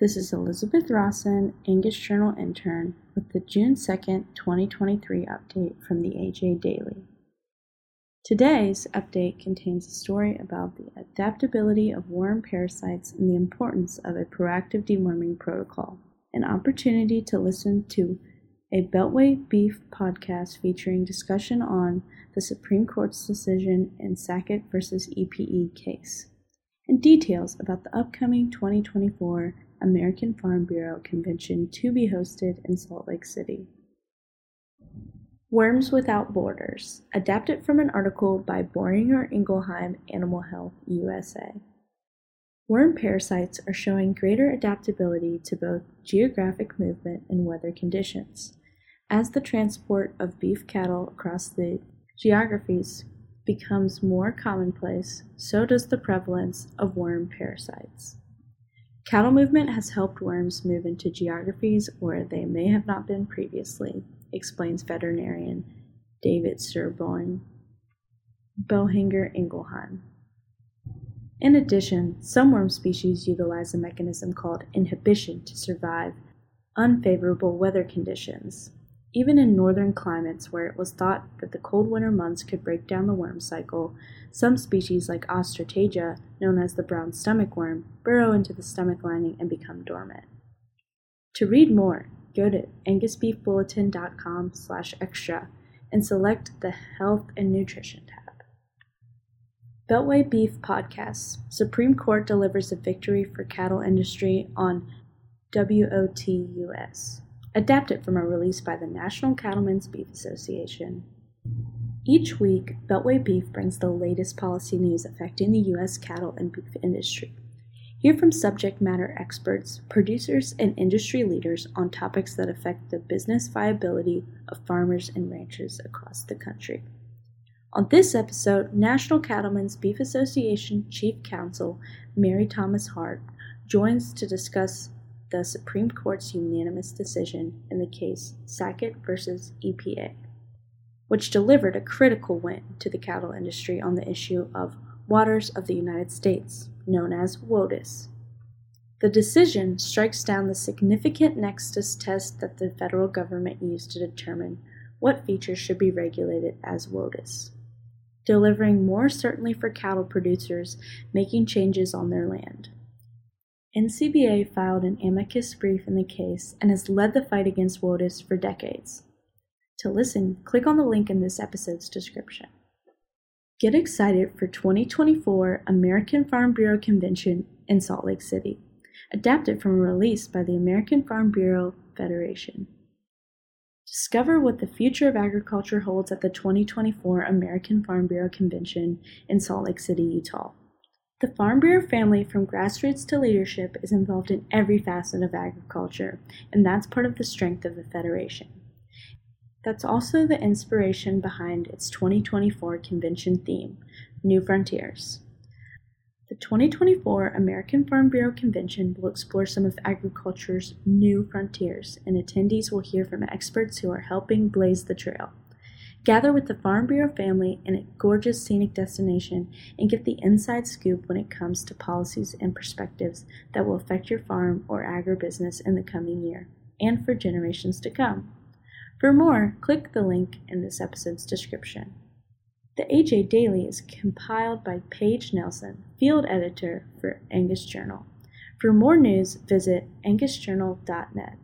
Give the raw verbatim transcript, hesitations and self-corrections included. This is Elizabeth Rawson, Angus Journal intern, with the June second, twenty twenty-three update from the A J Daily. Today's update contains a story about the adaptability of worm parasites and the importance of a proactive deworming protocol, an opportunity to listen to a Beltway Beef podcast featuring discussion on the Supreme Court's decision in Sackett versus E P A case, and details about the upcoming twenty twenty-four American Farm Bureau Convention to be hosted in Salt Lake City. Worms Without Borders, adapted from an article by Boehringer Ingelheim Animal Health U S A. Worm parasites are showing greater adaptability to both geographic movement and weather conditions, as the transport of beef cattle across the geographies becomes more commonplace, so does the prevalence of worm parasites. Cattle movement has helped worms move into geographies where they may have not been previously, explains veterinarian David Sterboim, Boehringer Ingelheim. In addition, some worm species utilize a mechanism called inhibition to survive unfavorable weather conditions, even in northern climates where it was thought that the cold winter months could break down the worm cycle. Some species like Ostertagia, known as the brown stomach worm, burrow into the stomach lining and become dormant. To read more, go to angus beef bulletin dot com slash extra and select the Health and Nutrition tab. Beltway Beef Podcasts. Supreme Court delivers a victory for cattle industry on WOTUS. Adapted from a release by the National Cattlemen's Beef Association. Each week, Beltway Beef brings the latest policy news affecting the U S cattle and beef industry. Hear from subject matter experts, producers, and industry leaders on topics that affect the business viability of farmers and ranchers across the country. On this episode, National Cattlemen's Beef Association Chief Counsel Mary Thomas Hart joins to discuss the Supreme Court's unanimous decision in the case Sackett versus E P A, which delivered a critical win to the cattle industry on the issue of waters of the United States, known as WOTUS. The decision strikes down the significant nexus test that the federal government used to determine what features should be regulated as WOTUS, delivering more certainty for cattle producers making changes on their land. N C B A filed an amicus brief in the case and has led the fight against WOTUS for decades. To listen, click on the link in this episode's description. Get excited for twenty twenty-four American Farm Bureau Convention in Salt Lake City, adapted from a release by the American Farm Bureau Federation. Discover what the future of agriculture holds at the twenty twenty-four American Farm Bureau Convention in Salt Lake City, Utah. The Farm Bureau family, from grassroots to leadership, is involved in every facet of agriculture, and that's part of the strength of the Federation. That's also the inspiration behind its twenty twenty-four convention theme, New Frontiers. The twenty twenty-four American Farm Bureau Convention will explore some of agriculture's new frontiers, and attendees will hear from experts who are helping blaze the trail. Gather with the Farm Bureau family in a gorgeous scenic destination and get the inside scoop when it comes to policies and perspectives that will affect your farm or agribusiness in the coming year and for generations to come. For more, click the link in this episode's description. The A J Daily is compiled by Paige Nelson, field editor for Angus Journal. For more news, visit angus journal dot net.